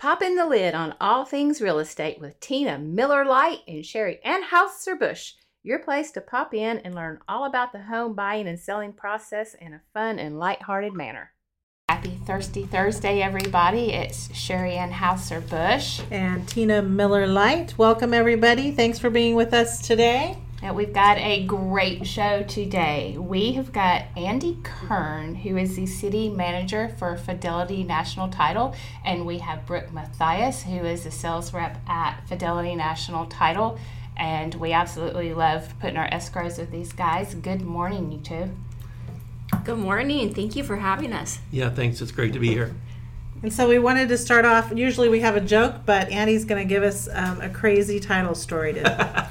Pop in the lid on all things real estate with Tina Miller Light and Sherry Ann Hauser Bush, your place to pop in and learn all about the home buying and selling process in a fun and lighthearted manner. Happy Thirsty Thursday, everybody. It's Sherry Ann Hauser Bush and Tina Miller Light. Welcome, everybody. Thanks for being with us today. And we've got a great show today. We have got Andy Kern, who is the city manager for Fidelity National Title, and we have Brooke Mathias, who is the sales rep at Fidelity National Title, and we absolutely love putting our escrows with these guys. Good morning, you two. Good morning. Thank you for having us. Yeah, thanks. It's great to be here. And so we wanted to start off, usually we have a joke, but Andy's going to give us a crazy title story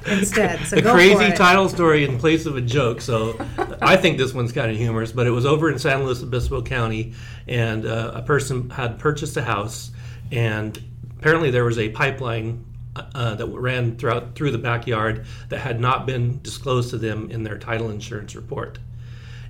instead. So go for it. A crazy title story in place of a joke. So I think this one's kind of humorous, but it was over in San Luis Obispo County, and a person had purchased a house, and apparently there was a pipeline that ran through the backyard that had not been disclosed to them in their title insurance report.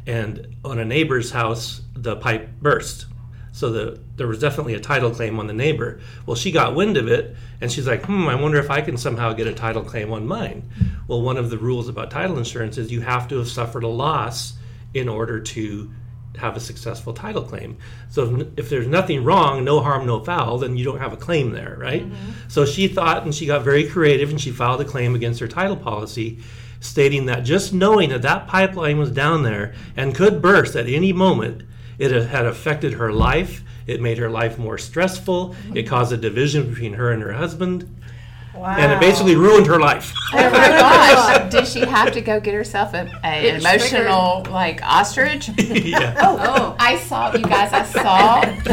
And on a neighbor's house, the pipe burst. So there was definitely a title claim on the neighbor. Well, she got wind of it, and she's like, I wonder if I can somehow get a title claim on mine. Well, one of the rules about title insurance is you have to have suffered a loss in order to have a successful title claim. So if there's nothing wrong, no harm, no foul, then you don't have a claim there, right? Mm-hmm. So she thought, and she got very creative, and she filed a claim against her title policy, stating that just knowing that that pipeline was down there and could burst at any moment, it had affected her life. It made her life more stressful. It caused a division between her and her husband. Wow. And it basically ruined her life. Oh my gosh. Did she have to go get herself an emotional, like, ostrich? Yeah. Oh, I saw, you guys,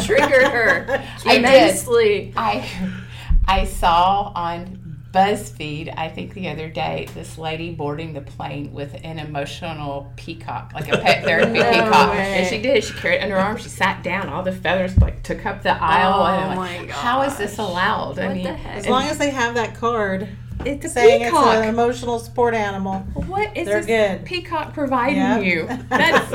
triggered her tremendously. I saw on BuzzFeed, I think the other day, this lady boarding the plane with an emotional peacock, like a pet therapy peacock. Way. And she did. She carried it under her arm. She sat down. All the feathers like took up the aisle. Oh, and my gosh. How is this allowed? What the heck? As long as they have that card saying peacock. It's an emotional sport animal. What is this peacock providing you? That's...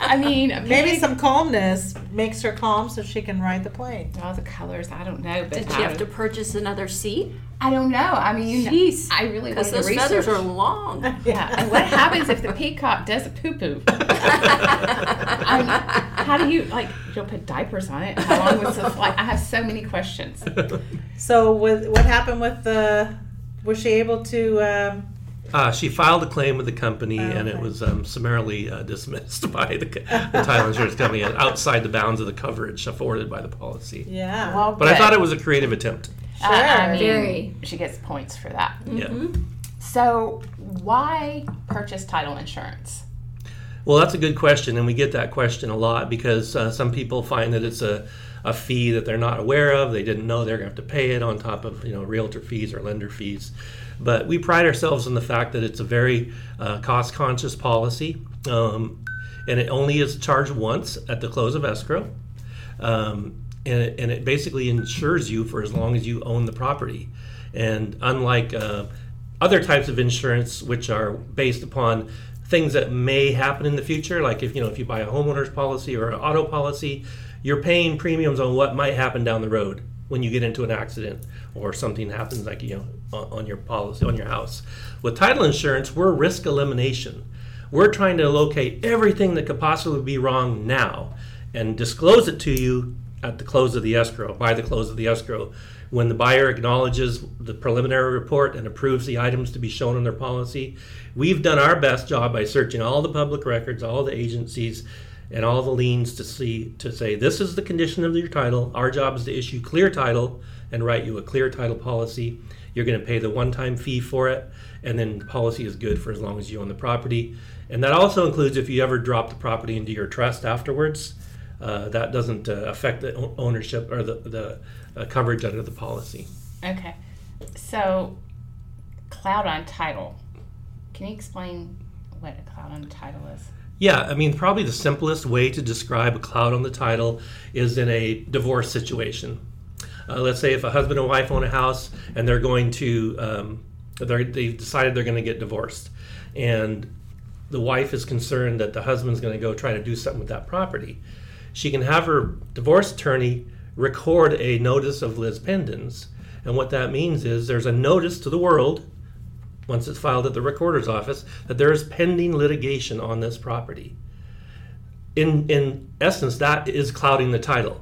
I mean, maybe some calmness makes her calm so she can ride the plane. All the colors, I don't know. But did she have to purchase another seat? I don't know. I mean, jeez, I really want to research. Because those feathers are long. Yeah. And what happens if the peacock does a poo-poo? I mean, how do you, like, you'll put diapers on it? How long was the flight? I have so many questions. So what happened with the, was she able to... she filed a claim with the company, and it was summarily dismissed by the title insurance company outside the bounds of the coverage afforded by the policy. Yeah. Well, but I thought it was a creative attempt. Sure. She gets points for that. Mm-hmm. Yeah. So why purchase title insurance? Well, that's a good question, and we get that question a lot because some people find that it's a fee that they're not aware of. They didn't know they're going to have to pay it on top of, realtor fees or lender fees. But we pride ourselves on the fact that it's a very cost-conscious policy, and it only is charged once at the close of escrow, and it basically insures you for as long as you own the property. And unlike other types of insurance, which are based upon things that may happen in the future, like if you buy a homeowner's policy or an auto policy, you're paying premiums on what might happen down the road when you get into an accident or something happens, like on your policy, on your house. With title insurance, we're risk elimination. We're trying to locate everything that could possibly be wrong now and disclose it to you at the close of the escrow, by the close of the escrow. When the buyer acknowledges the preliminary report and approves the items to be shown on their policy, we've done our best job by searching all the public records, all the agencies, and all the liens to say this is the condition of your title. Our job is to issue clear title and write you a clear title policy. You're going to pay the one-time fee for it, and then the policy is good for as long as you own the property. And that also includes if you ever drop the property into your trust afterwards. That doesn't affect the ownership or the coverage under the policy. Okay. So, cloud on title. Can you explain what a cloud on title is? Yeah, I mean, probably the simplest way to describe a cloud on the title is in a divorce situation. Let's say if a husband and wife own a house and they're going to, they've decided they're going to get divorced, and the wife is concerned that the husband's going to go try to do something with that property. She can have her divorce attorney record a notice of lis pendens. And what that means is there's a notice to the world, once it's filed at the recorder's office, that there is pending litigation on this property. In essence, that is clouding the title.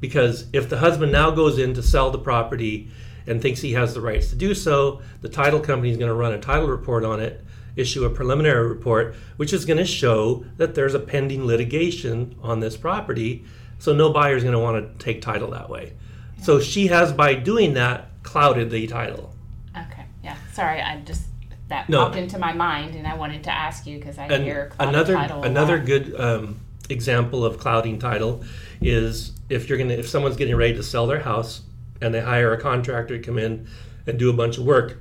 Because if the husband now goes in to sell the property and thinks he has the rights to do so, the title company is going to run a title report on it, issue a preliminary report, which is going to show that there's a pending litigation on this property, so no buyer is going to want to take title that way. So she has, by doing that, clouded the title. Okay, yeah. Sorry, I just, popped into my mind, and I wanted to ask you because I hear clouded title. Another good example of clouding title is if someone's getting ready to sell their house and they hire a contractor to come in and do a bunch of work,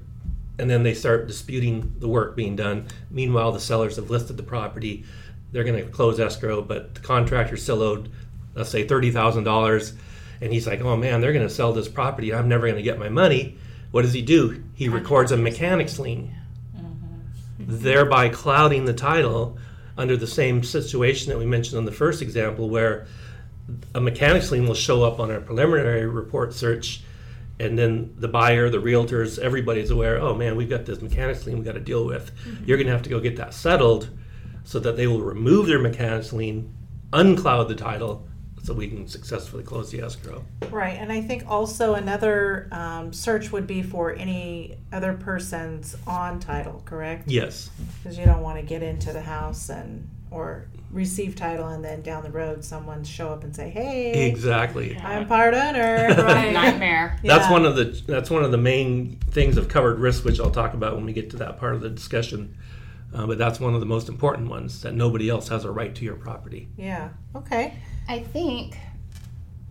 and then they start disputing the work being done. Meanwhile, the sellers have listed the property. They're going to close escrow, but the contractor still owed, let's say, $30,000. And he's like, oh man, they're going to sell this property. I'm never going to get my money. What does he do? He records a mechanics lien, thereby clouding the title under the same situation that we mentioned on the first example, where a mechanics lien will show up on a preliminary report search, and then the buyer, the realtors, everybody's aware, oh man, we've got this mechanics lien we've got to deal with. Mm-hmm. You're going to have to go get that settled so that they will remove their mechanics lien, uncloud the title, so we can successfully close the escrow. Right, and I think also another search would be for any other persons on title, correct? Yes. Because you don't want to get into the house or receive title and then down the road someone show up and say, hey, exactly, I'm part owner. Right. Nightmare. Yeah. That's one of the main things of covered risk, which I'll talk about when we get to that part of the discussion. But that's one of the most important ones, that nobody else has a right to your property. Yeah, okay. I think,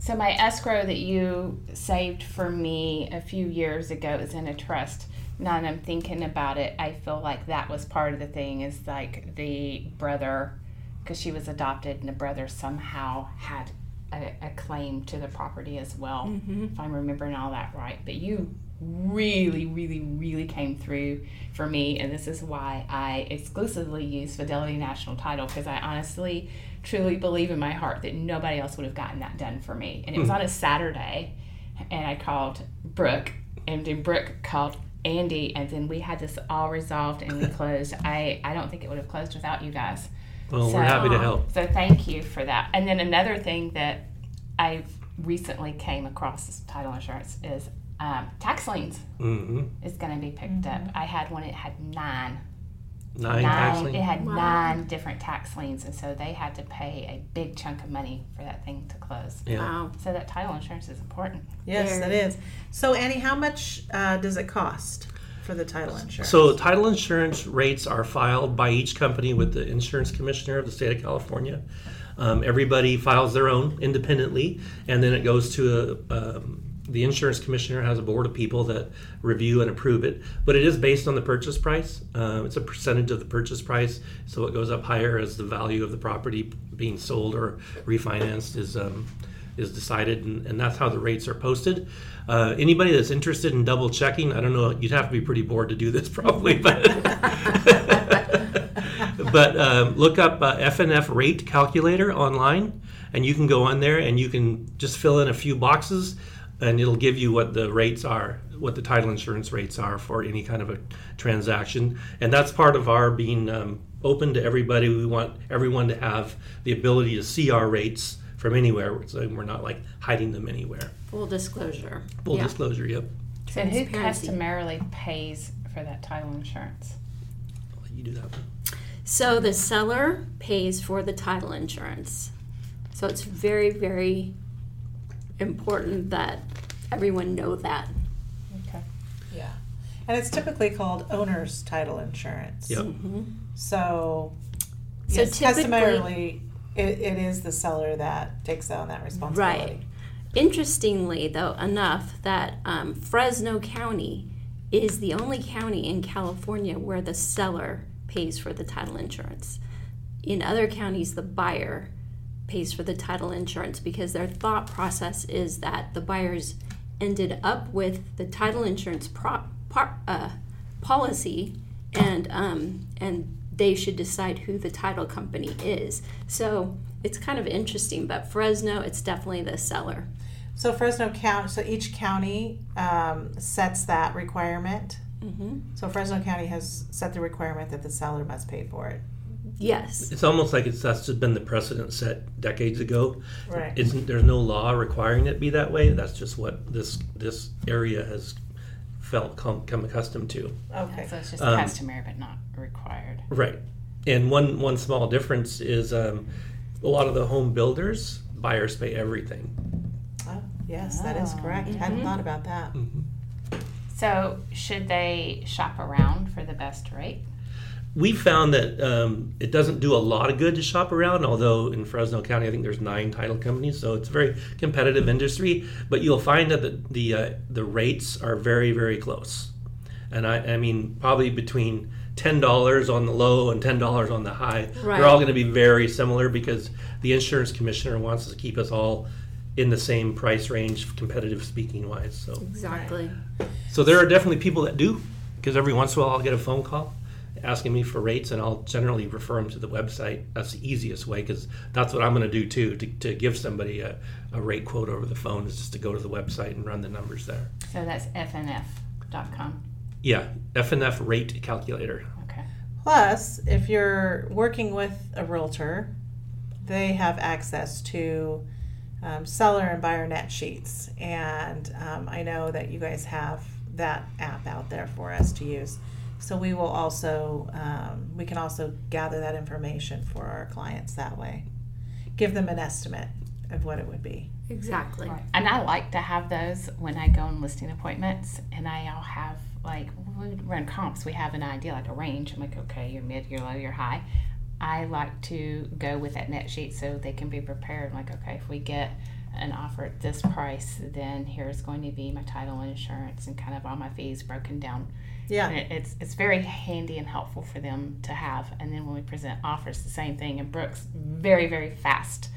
so my escrow that you saved for me a few years ago is in a trust. Now that I'm thinking about it, I feel like that was part of the thing, is like the brother, because she was adopted and the brother somehow had a claim to the property as well, mm-hmm. if I'm remembering all that right. But you really, really, really came through for me, and this is why I exclusively use Fidelity National Title, because I honestly, truly believe in my heart that nobody else would have gotten that done for me. And it was on a Saturday, and I called Brooke, and then Brooke called Andy, and then we had this all resolved and we closed. I don't think it would have closed without you guys. Well, we're happy to help. So thank you for that. And then another thing that I recently came across as title insurance is tax liens is going to be picked up. I had one, it had nine tax liens. It had nine different tax liens, and so they had to pay a big chunk of money for that thing to close. Yeah. Wow. So that title insurance is important. Yes, it is. So Annie, how much does it cost for the title insurance? So title insurance rates are filed by each company with the insurance commissioner of the state of California. Everybody files their own independently, and then it goes to the insurance commissioner has a board of people that review and approve it, but it is based on the purchase price. It's a percentage of the purchase price, so it goes up higher as the value of the property being sold or refinanced is decided, and that's how the rates are posted. Anybody that's interested in double checking, I don't know, you'd have to be pretty bored to do this probably, but look up FNF rate calculator online, and you can go on there and you can just fill in a few boxes, and it'll give you what the rates are, what the title insurance rates are for any kind of a transaction. And that's part of our being open to everybody. We want everyone to have the ability to see our rates from anywhere, so we're not like hiding them anywhere. Full disclosure. Full disclosure, yep. So who customarily pays for that title insurance? I'll let you do that one. So the seller pays for the title insurance. So it's very, very important that everyone know that. Okay. Yeah. And it's typically called owner's title insurance. Yep. Mm-hmm. So yes, customarily it is the seller that takes on that responsibility. Right. Interestingly, though, enough that Fresno County is the only county in California where the seller pays for the title insurance. In other counties, the buyer pays for the title insurance, because their thought process is that the buyers ended up with the title insurance policy, and they should decide who the title company is. So it's kind of interesting, but Fresno, it's definitely the seller. So Fresno County, so each county sets that requirement. Mm-hmm. So Fresno County has set the requirement that the seller must pay for it. Yes. It's almost like that's just been the precedent set decades ago. Right. There's no law requiring it be that way. That's just what this area has come accustomed to. Okay. Yeah, so it's just customary but not required. Right. And one small difference is a lot of the home builders, buyers pay everything. Oh, yes, that is correct. Mm-hmm. I hadn't thought about that. Mm-hmm. So should they shop around for the best rate? We found that it doesn't do a lot of good to shop around, although in Fresno County I think there's 9 title companies, so it's a very competitive industry, but you'll find that the rates are very, very close. And I mean probably between $10 on the low and $10 on the high. Right. They're all going to be very similar because the insurance commissioner wants to keep us all in the same price range, competitive speaking wise. So exactly. So there are definitely people that do, because every once in a while I'll get a phone call asking me for rates, and I'll generally refer them to the website. That's the easiest way, because that's what I'm going to do too, to give somebody a rate quote over the phone, is just to go to the website and run the numbers there. So that's fnf.com? Yeah, FNF rate calculator. Okay. Plus, if you're working with a realtor, they have access to seller and buyer net sheets, and I know that you guys have that app out there for us to use. So we will also, we can also gather that information for our clients that way. Give them an estimate of what it would be. Exactly. Right. And I like to have those when I go on listing appointments, and I'll have, like, when we run comps, we have an idea, like a range. I'm like, okay, you're mid, you're low, you're high. I like to go with that net sheet so they can be prepared. I'm like, okay, if we get an offer at this price, then here's going to be my title and insurance and kind of all my fees broken down. Yeah, and it's very handy and helpful for them to have. And then when we present offers, the same thing. And Brooke's very, very fast.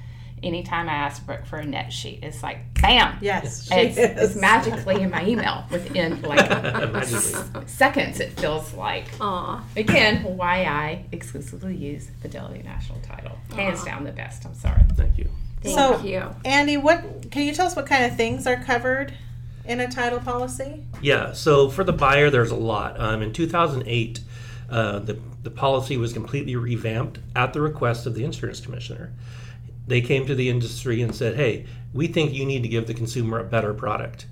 Anytime I ask Brooke for a net sheet, it's like bam. Yes, it's magically in my email within like seconds. It feels like. Aww. Again, why I exclusively use Fidelity National Title, hands down the best. I'm sorry. Thank you. Thank you, Andy. What can you tell us? What kind of things are covered in a title policy? Yeah, so for the buyer, there's a lot. In 2008, the policy was completely revamped at the request of the insurance commissioner. They came to the industry and said, hey, we think you need to give the consumer a better product.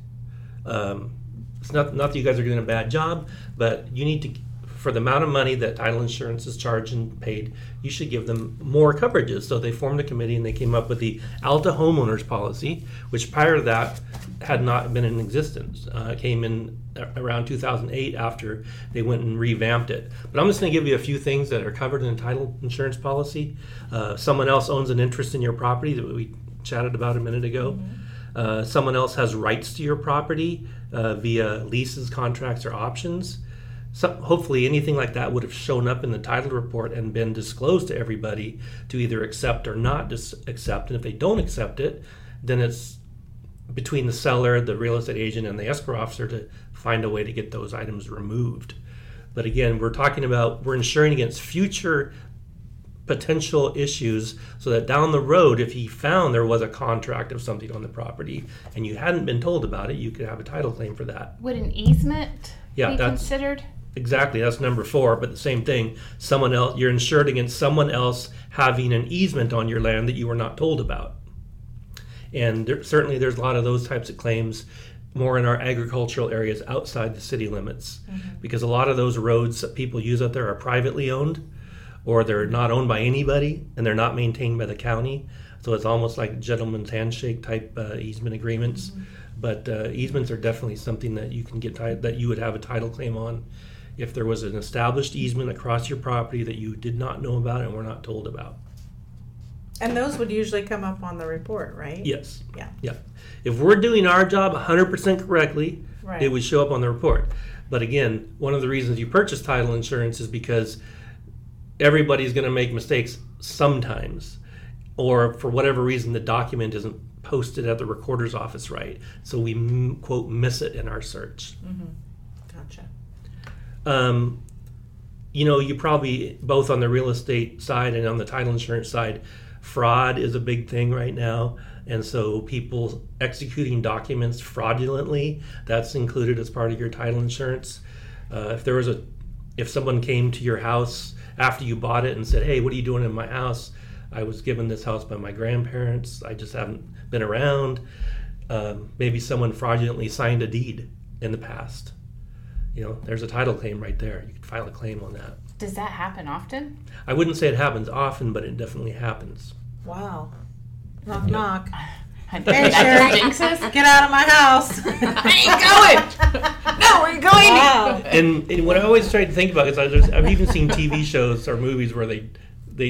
It's not that you guys are doing a bad job, but you need to, for the amount of money that title insurance is charged and paid, you should give them more coverages. So they formed a committee and they came up with the ALTA Homeowners Policy, which prior to that had not been in existence. It came in around 2008 after they went and revamped it. But I'm just going to give you a few things that are covered in a title insurance policy. Someone else owns an interest in your property that we chatted about a minute ago. Mm-hmm. Someone else has rights to your property via leases, contracts, or options. So hopefully anything like that would have shown up in the title report and been disclosed to everybody to either accept or not accept. And if they don't accept it, then it's between the seller, the real estate agent, and the escrow officer to find a way to get those items removed. But again, we're insuring against future potential issues, so that down the road, if he found there was a contract of something on the property and you hadn't been told about it, you could have a title claim for that. Would an easement be considered? Exactly, that's number 4, but the same thing. Someone else, you're insured against someone else having an easement on your land that you were not told about. And certainly there's a lot of those types of claims more in our agricultural areas outside the city limits, mm-hmm. because a lot of those roads that people use out there are privately owned, or they're not owned by anybody, and they're not maintained by the county. So it's almost like gentleman's handshake type easement agreements. Mm-hmm. But easements are definitely something that you can get that you would have a title claim on if there was an established easement across your property that you did not know about and were not told about. And those would usually come up on the report, right? Yes. Yeah. If we're doing our job 100% correctly, right, it would show up on the report. But again, one of the reasons you purchase title insurance is because everybody's going to make mistakes sometimes, or for whatever reason the document isn't posted at the recorder's office right, so we quote miss it in our search. Mm-hmm. Gotcha. You probably, both on the real estate side and on the title insurance side, Fraud is a big thing right now. And so people executing documents fraudulently, that's included as part of your title insurance. If someone came to your house after you bought it and said, hey, what are you doing in my house? I was given this house by my grandparents. I just haven't been around. Maybe someone fraudulently signed a deed in the past. You know, there's a title claim right there. You could file a claim on that. Does that happen often? I wouldn't say it happens often, but it definitely happens. Wow. Knock, knock. Hey, Sherry, get out of my house. I ain't going. No, we're going. Wow. And what I always try to think about is I've even seen TV shows or movies where they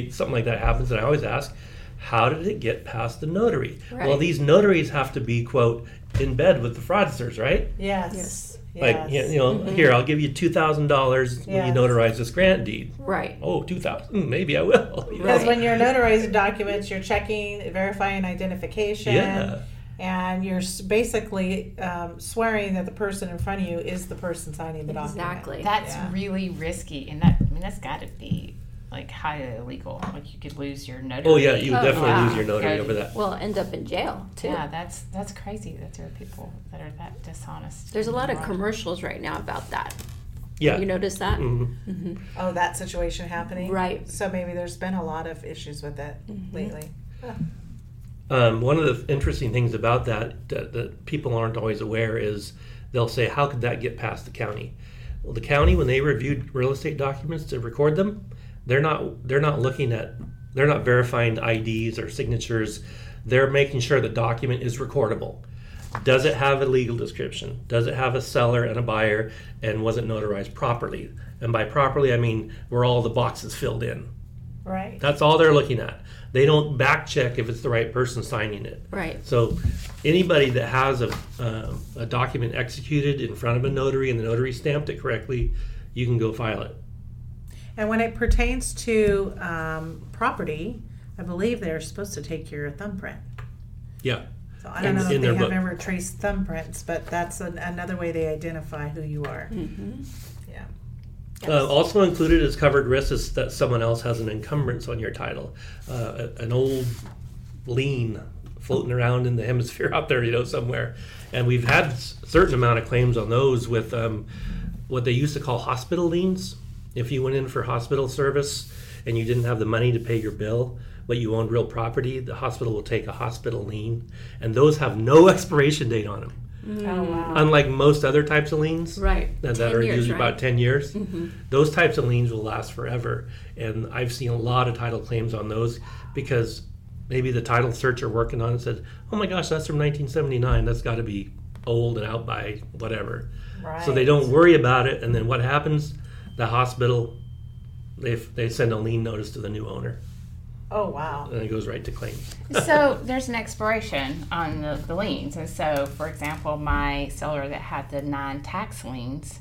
something like that happens, and I always ask, how did it get past the notary? Right. Well, these notaries have to be, quote, in bed with the fraudsters, right? Yes. Like, you know, here, I'll give you $2,000 when you notarize this grant deed. Right. Oh, $2,000. Maybe I will. Because when you're notarizing documents, you're checking, verifying identification. Yeah. And you're basically swearing that the person in front of you is the person signing the document. Exactly. That's really risky. And that's got to be, like, highly illegal. Like, you could lose your notary. Oh, yeah, you would definitely lose your notary over that. Well, end up in jail, too. Yeah, that's crazy that there are people that are that dishonest. There's a lot of commercials right now about that. Yeah. Have you noticed that? Mm-hmm. Mm-hmm. Oh, that situation happening? Right. So maybe there's been a lot of issues with that lately. Yeah. One of the interesting things about that people aren't always aware is they'll say, how could that get past the county? Well, the county, when they reviewed real estate documents to record them, They're not verifying IDs or signatures. They're making sure the document is recordable. Does it have a legal description? Does it have a seller and a buyer? And was it notarized properly? And by properly, I mean were all the boxes filled in. Right. That's all they're looking at. They don't back check if it's the right person signing it. Right. So anybody that has a document executed in front of a notary and the notary stamped it correctly, you can go file it. And when it pertains to property, I believe they're supposed to take your thumbprint. Yeah. So I don't know if they have ever traced thumbprints, but that's another way they identify who you are. Mm-hmm. Yeah. Yes. Also included as covered risk is that someone else has an encumbrance on your title. An old lien floating around in the hemisphere out there, you know, somewhere. And we've had a certain amount of claims on those with what they used to call hospital liens. If you went in for hospital service and you didn't have the money to pay your bill, but you owned real property, the hospital will take a hospital lien, and those have no expiration date on them. Oh, wow. Unlike most other types of liens that are usually about 10 years, those types of liens will last forever. And I've seen a lot of title claims on those because maybe the title searcher working on it said, oh my gosh, that's from 1979, that's got to be old and out by whatever. Right. So they don't worry about it, and then what happens? The hospital, they send a lien notice to the new owner. Oh, wow. And it goes right to claims. So there's an expiration on the liens. And so, for example, my seller that had the non-tax liens,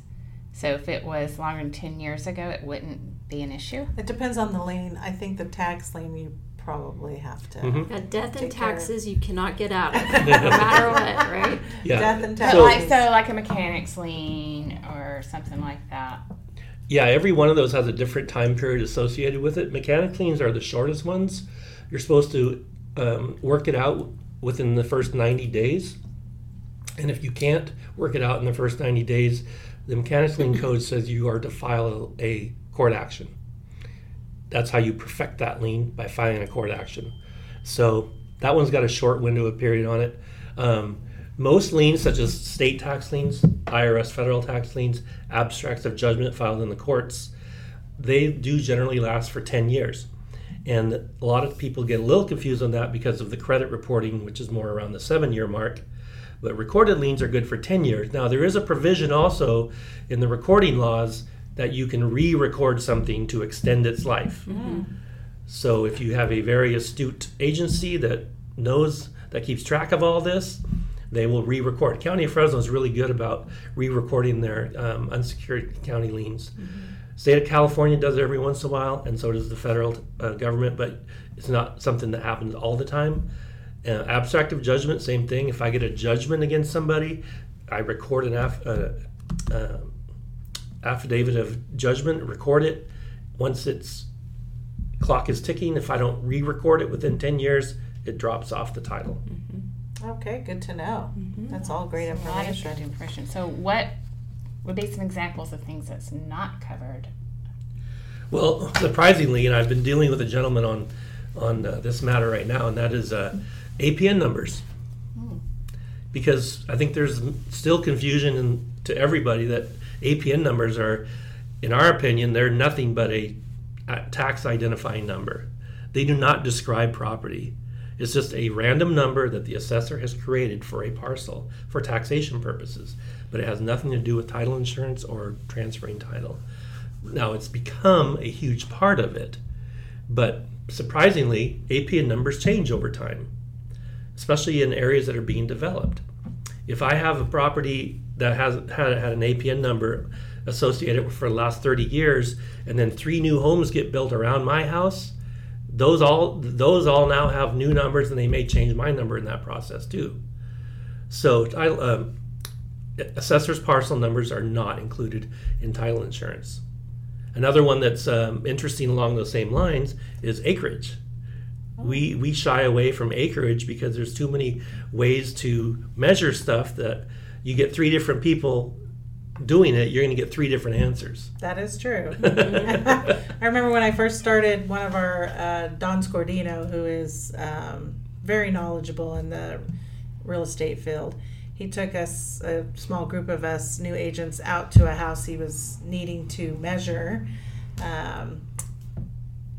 so if it was longer than 10 years ago, it wouldn't be an issue? It depends on the lien. I think the tax lien you probably have to. Now, death and taxes you cannot get out of, no matter what, right? Yeah. Death and taxes. So like a mechanic's lien or something like that. Yeah, every one of those has a different time period associated with it. Mechanic liens are the shortest ones. You're supposed to work it out within the first 90 days. And if you can't work it out in the first 90 days, the mechanic lien code says you are to file a court action. That's how you perfect that lien, by filing a court action. So that one's got a short window of period on it. Most liens, such as state tax liens, IRS federal tax liens, abstracts of judgment filed in the courts, they do generally last for 10 years. And a lot of people get a little confused on that because of the credit reporting, which is more around the 7-year mark. But recorded liens are good for 10 years. Now, there is a provision also in the recording laws that you can re-record something to extend its life. Mm-hmm. So if you have a very astute agency that keeps track of all this, they will re-record. County of Fresno is really good about re-recording their unsecured county liens. Mm-hmm. State of California does it every once in a while, and so does the federal government, but it's not something that happens all the time. Abstract of judgment, same thing. If I get a judgment against somebody, I record an affidavit of judgment, record it. Once it's clock is ticking. If I don't re-record it within 10 years, it drops off the title. Mm-hmm. Okay, good to know. Mm-hmm. That's all great information. A lot of good information. So what would be some examples of things that's not covered? Well, surprisingly, and I've been dealing with a gentleman on this matter right now, and that is APN numbers. Mm. Because I think there's still confusion to everybody that APN numbers are, in our opinion, they're nothing but a tax identifying number. They do not describe property. It's just a random number that the assessor has created for a parcel for taxation purposes, but it has nothing to do with title insurance or transferring title. Now, it's become a huge part of it, but surprisingly, APN numbers change over time, especially in areas that are being developed. If I have a property that hasn't had an APN number associated for the last 30 years, and then 3 new homes get built around my house, those all now have new numbers, and they may change my number in that process too. So assessor's parcel numbers are not included in title insurance. Another one that's interesting along those same lines is acreage. We shy away from acreage because there's too many ways to measure stuff that you get 3 different people doing it, you're going to get 3 different answers. That is true. I remember when I first started, one of our, Don Scordino, who is very knowledgeable in the real estate field, he took us, a small group of us new agents, out to a house he was needing to measure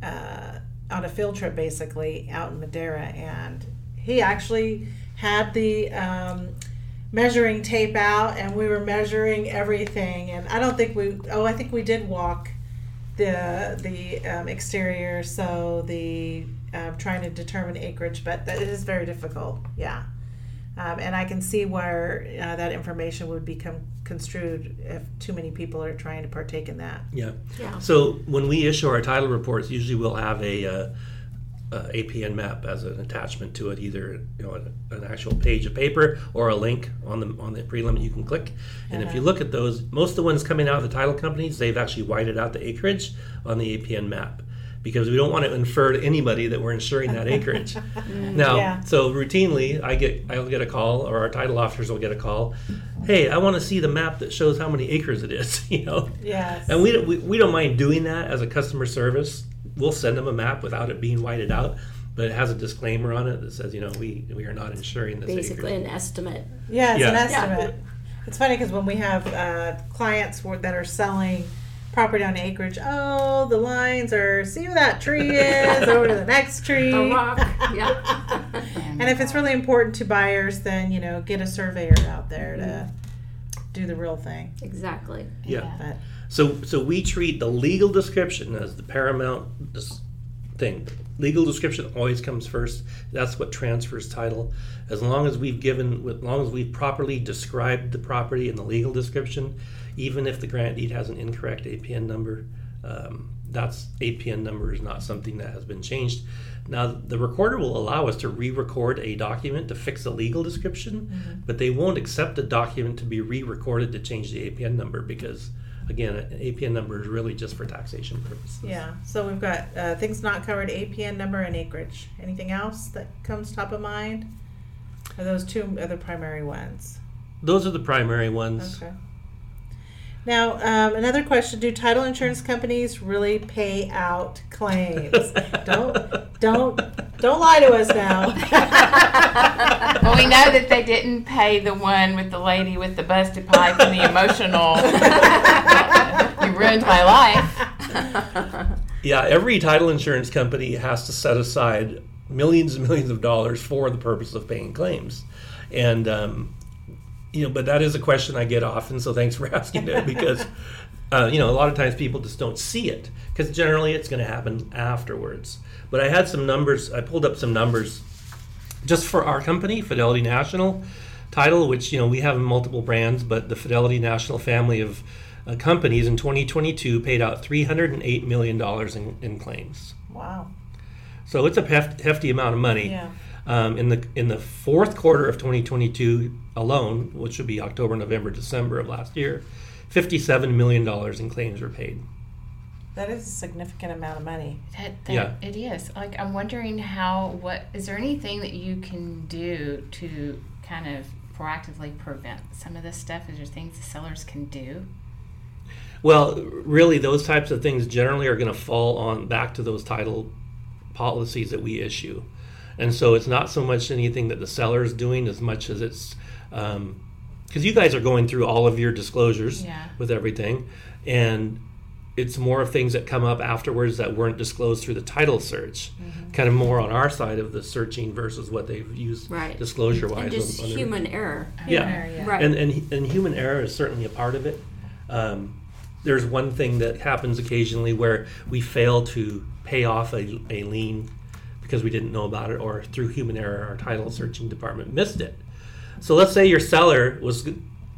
on a field trip, basically, out in Madeira. And he actually had the measuring tape out, and we were measuring everything. And I don't think I think we did walk the exterior, so the trying to determine acreage, but that is very difficult, yeah. And I can see where that information would become construed if too many people are trying to partake in that. Yeah. So when we issue our title reports, usually we'll have a APN map as an attachment to it, either an actual page of paper or a link on the prelim you can click. And if you look at those, most of the ones coming out of the title companies, they've actually whited out the acreage on the APN map, because we don't want to infer to anybody that we're insuring that acreage. So routinely, I'll get a call, or our title officers will get a call. Hey, I want to see the map that shows how many acres it is. Yes. And we don't mind doing that as a customer service. We'll send them a map without it being whited out, but it has a disclaimer on it that says, we are not insuring this acreage. Basically an estimate. Yeah, it's an estimate. Yeah. It's funny because when we have clients that are selling property on acreage, the lines are, see where that tree is, over to the next tree. The rock, yeah. And if it's really important to buyers, then, get a surveyor out there to do the real thing. Exactly. Yeah. But, so we treat the legal description as the paramount thing. Legal description always comes first. That's what transfers title. As long as we've properly described the property in the legal description, even if the grant deed has an incorrect APN number, APN number is not something that has been changed. Now, the recorder will allow us to re-record a document to fix the legal description, but they won't accept a document to be re-recorded to change the APN number because, again, an APN number is really just for taxation purposes. Yeah, so we've got things not covered, APN number and acreage. Anything else that comes top of mind? Are those 2 other primary ones? Those are the primary ones. Okay. Now, another question, do title insurance companies really pay out claims? Don't lie to us now. Well, we know that they didn't pay the one with the lady with the busted pipe and the emotional, you ruined my life. Yeah, every title insurance company has to set aside millions and millions of dollars for the purpose of paying claims. And, but that is a question I get often, so thanks for asking it, because, a lot of times people just don't see it, because generally it's going to happen afterwards. But I had some numbers, I pulled up some numbers just for our company, Fidelity National Title, which, we have multiple brands, but the Fidelity National family of companies in 2022 paid out $308 million in claims. Wow. So it's a hefty amount of money. Yeah. In the fourth quarter of 2022 alone, which would be October, November, December of last year, $57 million in claims were paid. That is a significant amount of money. It is. Like, I'm wondering is there anything that you can do to kind of proactively prevent some of this stuff? Is there things the sellers can do? Well, really, those types of things generally are going to fall on back to those title policies that we issue. And so it's not so much anything that the seller's doing as much as it's, because you guys are going through all of your disclosures with everything, and it's more of things that come up afterwards that weren't disclosed through the title search, mm-hmm. kind of more on our side of the searching versus what they've used disclosure-wise. And just on human error. Right. And human error is certainly a part of it. There's one thing that happens occasionally where we fail to pay off a lien because we didn't know about it, or through human error, our title searching department missed it. So let's say your seller was...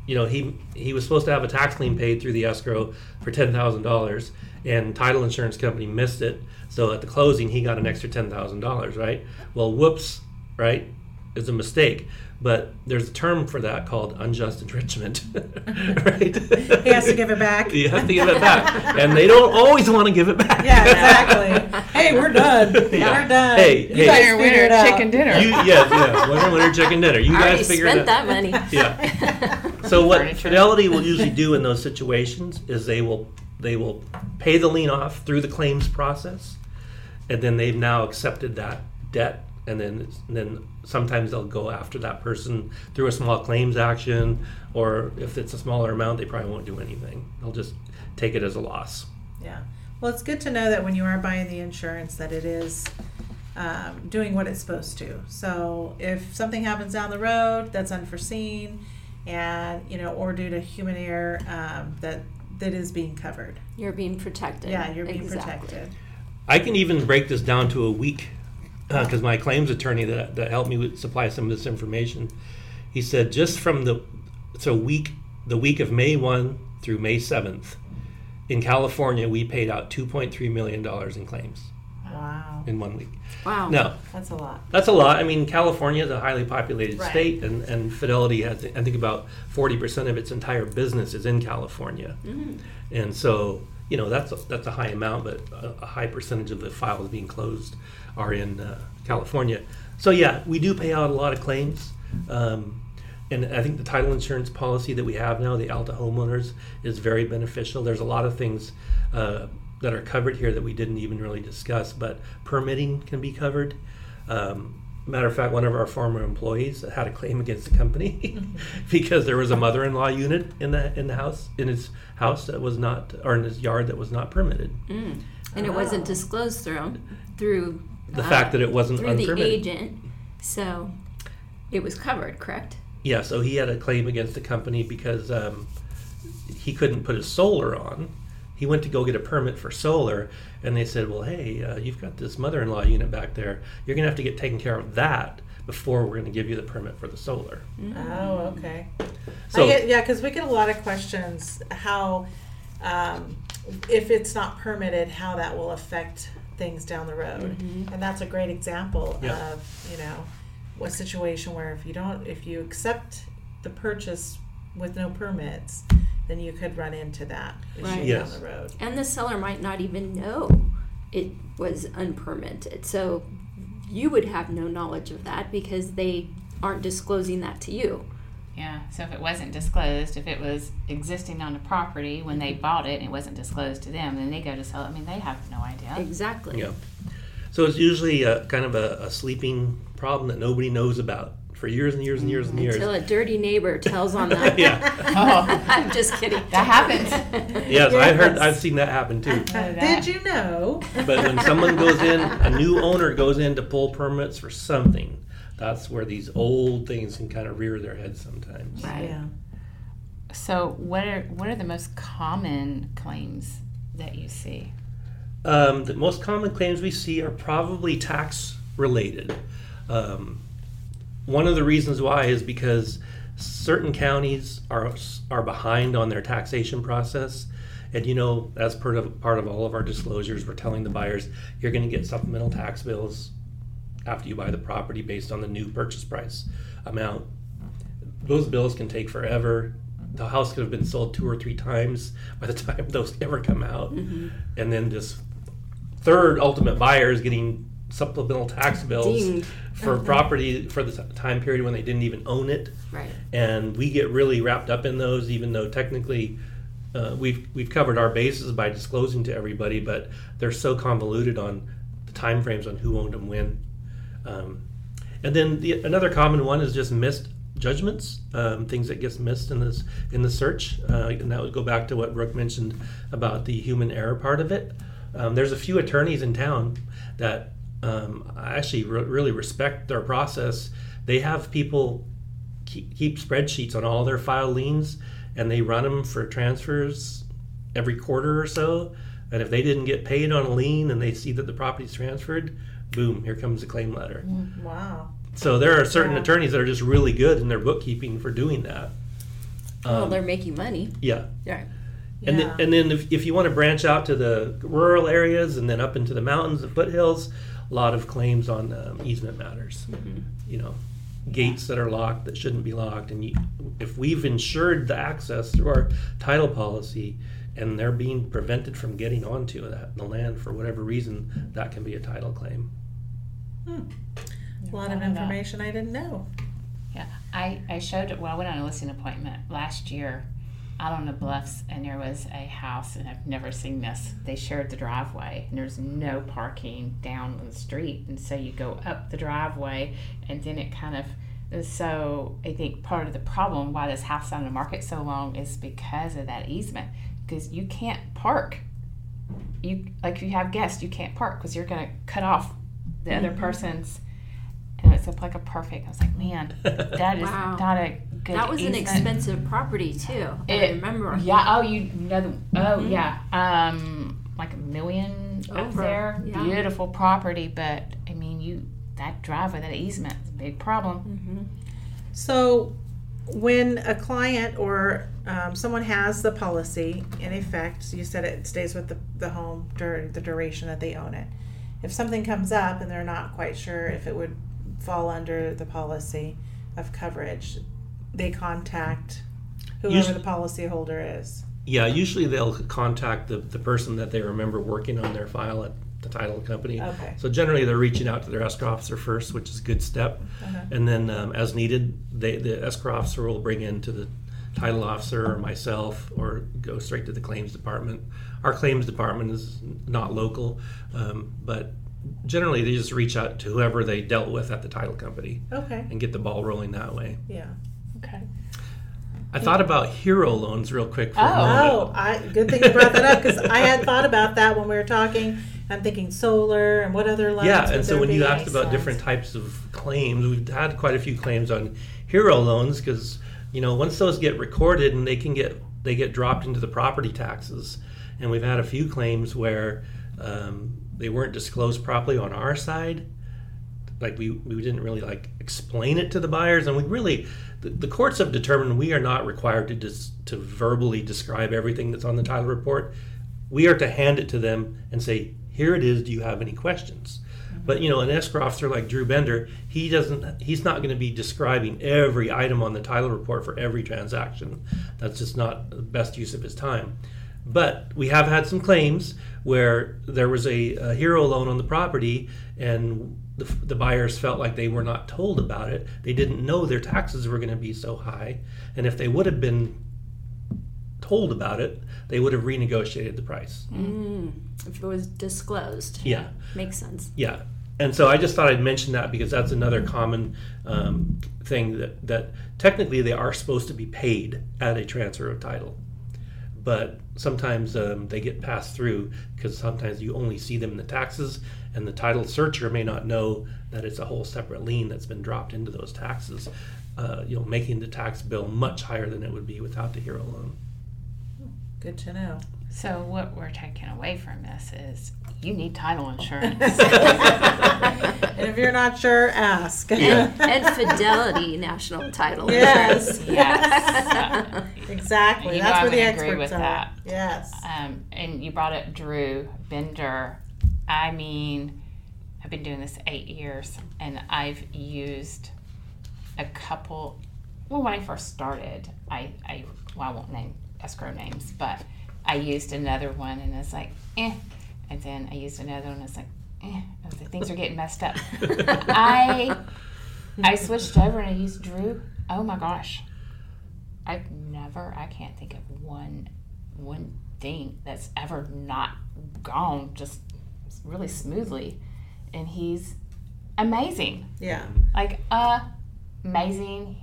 he was supposed to have a tax lien paid through the escrow for $10,000, and title insurance company missed it. So at the closing, he got an extra $10,000, right? Well, whoops, right? It's a mistake. But there's a term for that called unjust enrichment, right? He has to give it back. You have to give it back. And they don't always want to give it back. Yeah, exactly. Hey, we're done. Yeah. We're done. Hey, you guys figure it out. Chicken dinner. Winner, chicken dinner. You guys figure it out. I already spent that money. Yeah. So what Fidelity will usually do in those situations is they will pay the lien off through the claims process, and then they've now accepted that debt. And then sometimes they'll go after that person through a small claims action, or if it's a smaller amount, they probably won't do anything. They'll just take it as a loss. Yeah. Well, it's good to know that when you are buying the insurance that it is doing what it's supposed to. So if something happens down the road that's unforeseen and, or due to human error, that is being covered. You're being protected. Yeah, you're being protected. I can even break this down to a week. Because my claims attorney that helped me supply some of this information, he said just from the week of May 1 through May 7th, in California, we paid out $2.3 million in claims. Wow. In 1 week. Wow. No. That's a lot. I mean, California is a highly populated state, and Fidelity has, I think, about 40% of its entire business is in California. Mm. And so... that's a high amount, but a high percentage of the files being closed are in California. So yeah, we do pay out a lot of claims. And I think the title insurance policy that we have now, the ALTA Homeowners, is very beneficial. There's a lot of things that are covered here that we didn't even really discuss, but permitting can be covered. Matter of fact, one of our former employees had a claim against the company because there was a mother-in-law unit in his house that was not, or in his yard that was not permitted, and it wasn't disclosed through the fact that it wasn't through unpermitted. The agent, so it was covered, correct? Yeah, so he had a claim against the company because he couldn't put his solar on. He went to go get a permit for solar, and they said, well, hey, you've got this mother-in-law unit back there. You're going to have to get taken care of that before we're going to give you the permit for the solar. Oh, okay. So, because we get a lot of questions how, if it's not permitted, how that will affect things down the road. Mm-hmm. And that's a great example of, a situation where if you accept the purchase with no permits, then you could run into that issue down the road. And the seller might not even know it was unpermitted. So you would have no knowledge of that because they aren't disclosing that to you. Yeah, so if it wasn't disclosed, if it was existing on the property when they bought it and it wasn't disclosed to them, then they go to sell it. I mean, they have no idea. Exactly. Yeah. So it's usually kind of a sleeping problem that nobody knows about. For years and years and years and years. Until a dirty neighbor tells on that. Yeah. Oh. I'm just kidding. That happens. Yes, I've seen that happen too. Did you know? But when someone goes in, a new owner goes in to pull permits for something, that's where these old things can kind of rear their heads sometimes. Right. Yeah. So what are the most common claims that you see? The most common claims we see are probably tax related. One of the reasons why is because certain counties are behind on their taxation process. And as part of all of our disclosures, we're telling the buyers, you're going to get supplemental tax bills after you buy the property based on the new purchase price amount. Those bills can take forever. the house could have been sold 2 or 3 times by the time those ever come out. Mm-hmm. And then this third ultimate buyer is getting supplemental tax bills for property for the time period when they didn't even own it. Right. And we get really wrapped up in those, even though technically we've covered our bases by disclosing to everybody, but they're so convoluted on the time frames on who owned them when. And then another common one is just missed judgments, things that gets missed in the search, and that would go back to what Brooke mentioned about the human error part of it. There's a few attorneys in town that I actually really respect their process. They have people keep spreadsheets on all their file liens, and they run them for transfers every quarter or so. And if they didn't get paid on a lien and they see that the property's transferred, boom, here comes the claim letter. Wow. So there are certain attorneys that are just really good in their bookkeeping for doing that. Well, they're making money. Yeah. Yeah. And then if you want to branch out to the rural areas and then up into the mountains and foothills, a lot of claims on easement matters. Mm-hmm. You know, gates that are locked that shouldn't be locked. And if we've insured the access through our title policy and they're being prevented from getting onto the land for whatever reason, that can be a title claim. A lot of information I didn't know. Yeah, I showed it. Well, I went on a listing appointment last year out on the bluffs, and there was a house, and I've never seen this. They shared the driveway, and there's no parking down the street, and so you go up the driveway, and then it kind of, so I think part of the problem why this house is on the market so long is because of that easement, because you can't park. Like if you have guests, you can't park because you're going to cut off the other person's, and it's like a perfect. I was like, man, that is not a good. That was easement. An expensive property too. I remember. Yeah. Oh, you know. Mm-hmm. Yeah. Like $1 million up there. Yeah. Beautiful property, but I mean, that driveway, that easement, is a big problem. Mm-hmm. So, when a client or someone has the policy in effect, so you said it stays with the home during the duration that they own it. If something comes up and they're not quite sure if it would fall under the policy of coverage, they contact whoever the policy holder is. Yeah, usually they'll contact the person that they remember working on their file at the title company. Okay. So generally they're reaching out to their escrow officer first, which is a good step. Uh-huh. And then as needed, the escrow officer will bring in to the title officer or myself, or go straight to the claims department. Our claims department is not local, but generally they just reach out to whoever they dealt with at the title company. Okay. And get the ball rolling that way. Yeah. Okay. I thought about hero loans real quick for a moment. Good thing you brought that up, because I had thought about that when we were talking. I'm thinking solar and what other loans. Yeah, and so when you asked about different types of claims, we've had quite a few claims on hero loans, because you know, once those get recorded and they get dropped into the property taxes, and we've had a few claims where they weren't disclosed properly on our side. Like we didn't really like explain it to the buyers, and we really the courts have determined we are not required to verbally describe everything that's on the title report. We are to hand it to them and say, here it is, do you have any questions? Mm-hmm. But you know, an escrow officer like Drew Bender, he's not going to be describing every item on the title report for every transaction. That's just not the best use of his time. But we have had some claims where there was a hero loan on the property, and the buyers felt like they were not told about it. They didn't know their taxes were going to be so high, and if they would have been told about it, they would have renegotiated the price. If it was disclosed. Yeah. Makes sense. Yeah. And so I just thought I'd mention that, because that's another common thing, that technically they are supposed to be paid at a transfer of title. But sometimes they get passed through, because sometimes you only see them in the taxes, and the title searcher may not know that it's a whole separate lien that's been dropped into those taxes, making the tax bill much higher than it would be without the hero loan. Good to know. So what we're taking away from this is you need title insurance. And if you're not sure, ask. Yeah. And Fidelity National Title. Yes. Yes. Exactly. You that's know, where I'm the experts agree with are. That. Yes. And you brought up Drew Bender. I mean, I've been doing this 8 years, and I've used a couple well, when I first started, I won't name escrow names, but I used another one, and it's like, eh. And then I used another one, and it's like, eh. I was like, things are getting messed up. I switched over, and I used Drew. Oh, my gosh. I can't think of one thing that's ever not gone just really smoothly. And he's amazing. Yeah. Like, amazing.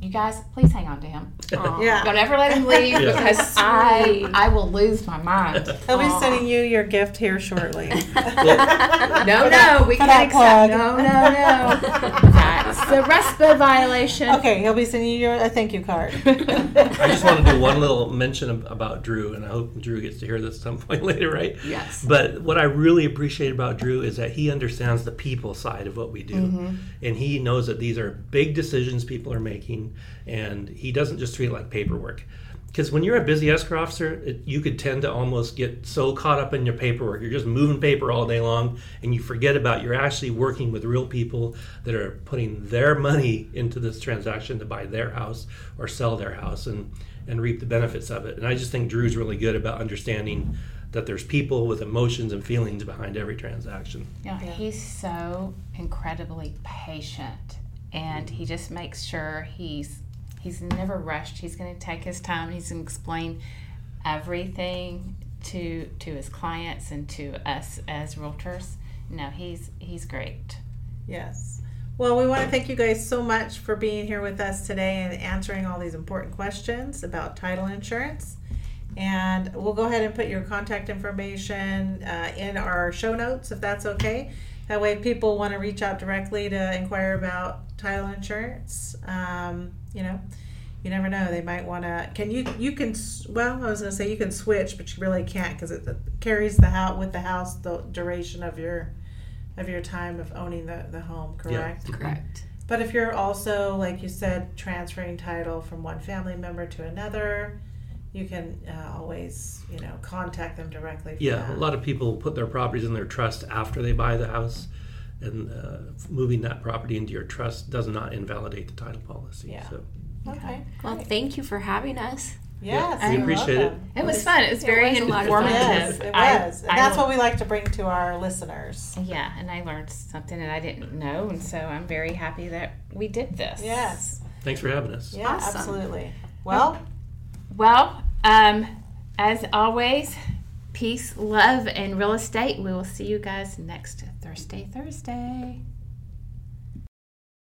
You guys, please hang on to him. Yeah. Don't ever let him leave because I will lose my mind. He'll be sending you your gift here shortly. We can't accept. No. That's a RESPA violation. Okay, he'll be sending you a thank you card. I just want to do one little mention about Drew, and I hope Drew gets to hear this at some point later, right? Yes. But what I really appreciate about Drew is that he understands the people side of what we do, mm-hmm. and he knows that these are big decisions people are making, and he doesn't just treat it like paperwork. Because when you're a busy escrow officer, you could tend to almost get so caught up in your paperwork. You're just moving paper all day long, and you forget about you're actually working with real people that are putting their money into this transaction to buy their house or sell their house and reap the benefits of it. And I just think Drew's really good about understanding that there's people with emotions and feelings behind every transaction. Yeah, he's so incredibly patient, and he just makes sure he's never rushed. He's going to take his time. He's going to explain everything to his clients and to us as realtors. No, he's great. Yes. Well, we want to thank you guys so much for being here with us today and answering all these important questions about title insurance. And we'll go ahead and put your contact information in our show notes, if that's okay. That way, if people want to reach out directly to inquire about title insurance, you never know. They might want to. I was going to say you can switch, but you really can't because it carries the duration of your time of owning the home. Correct. Yeah, correct. But if you're also, like you said, transferring title from one family member to another, you can always, contact them directly. A lot of people put their properties in their trust after they buy the house, and moving that property into your trust does not invalidate the title policy. Yeah. So. Okay. Well, thank you for having us. Yes, we appreciate it. It was fun. It was very informative. Yes, it was. And that's what we like to bring to our listeners. Yeah, and I learned something that I didn't know, and so I'm very happy that we did this. Yes. Thanks for having us. Yeah, awesome. Absolutely. Well, as always, peace, love, and real estate. We will see you guys next Thursday.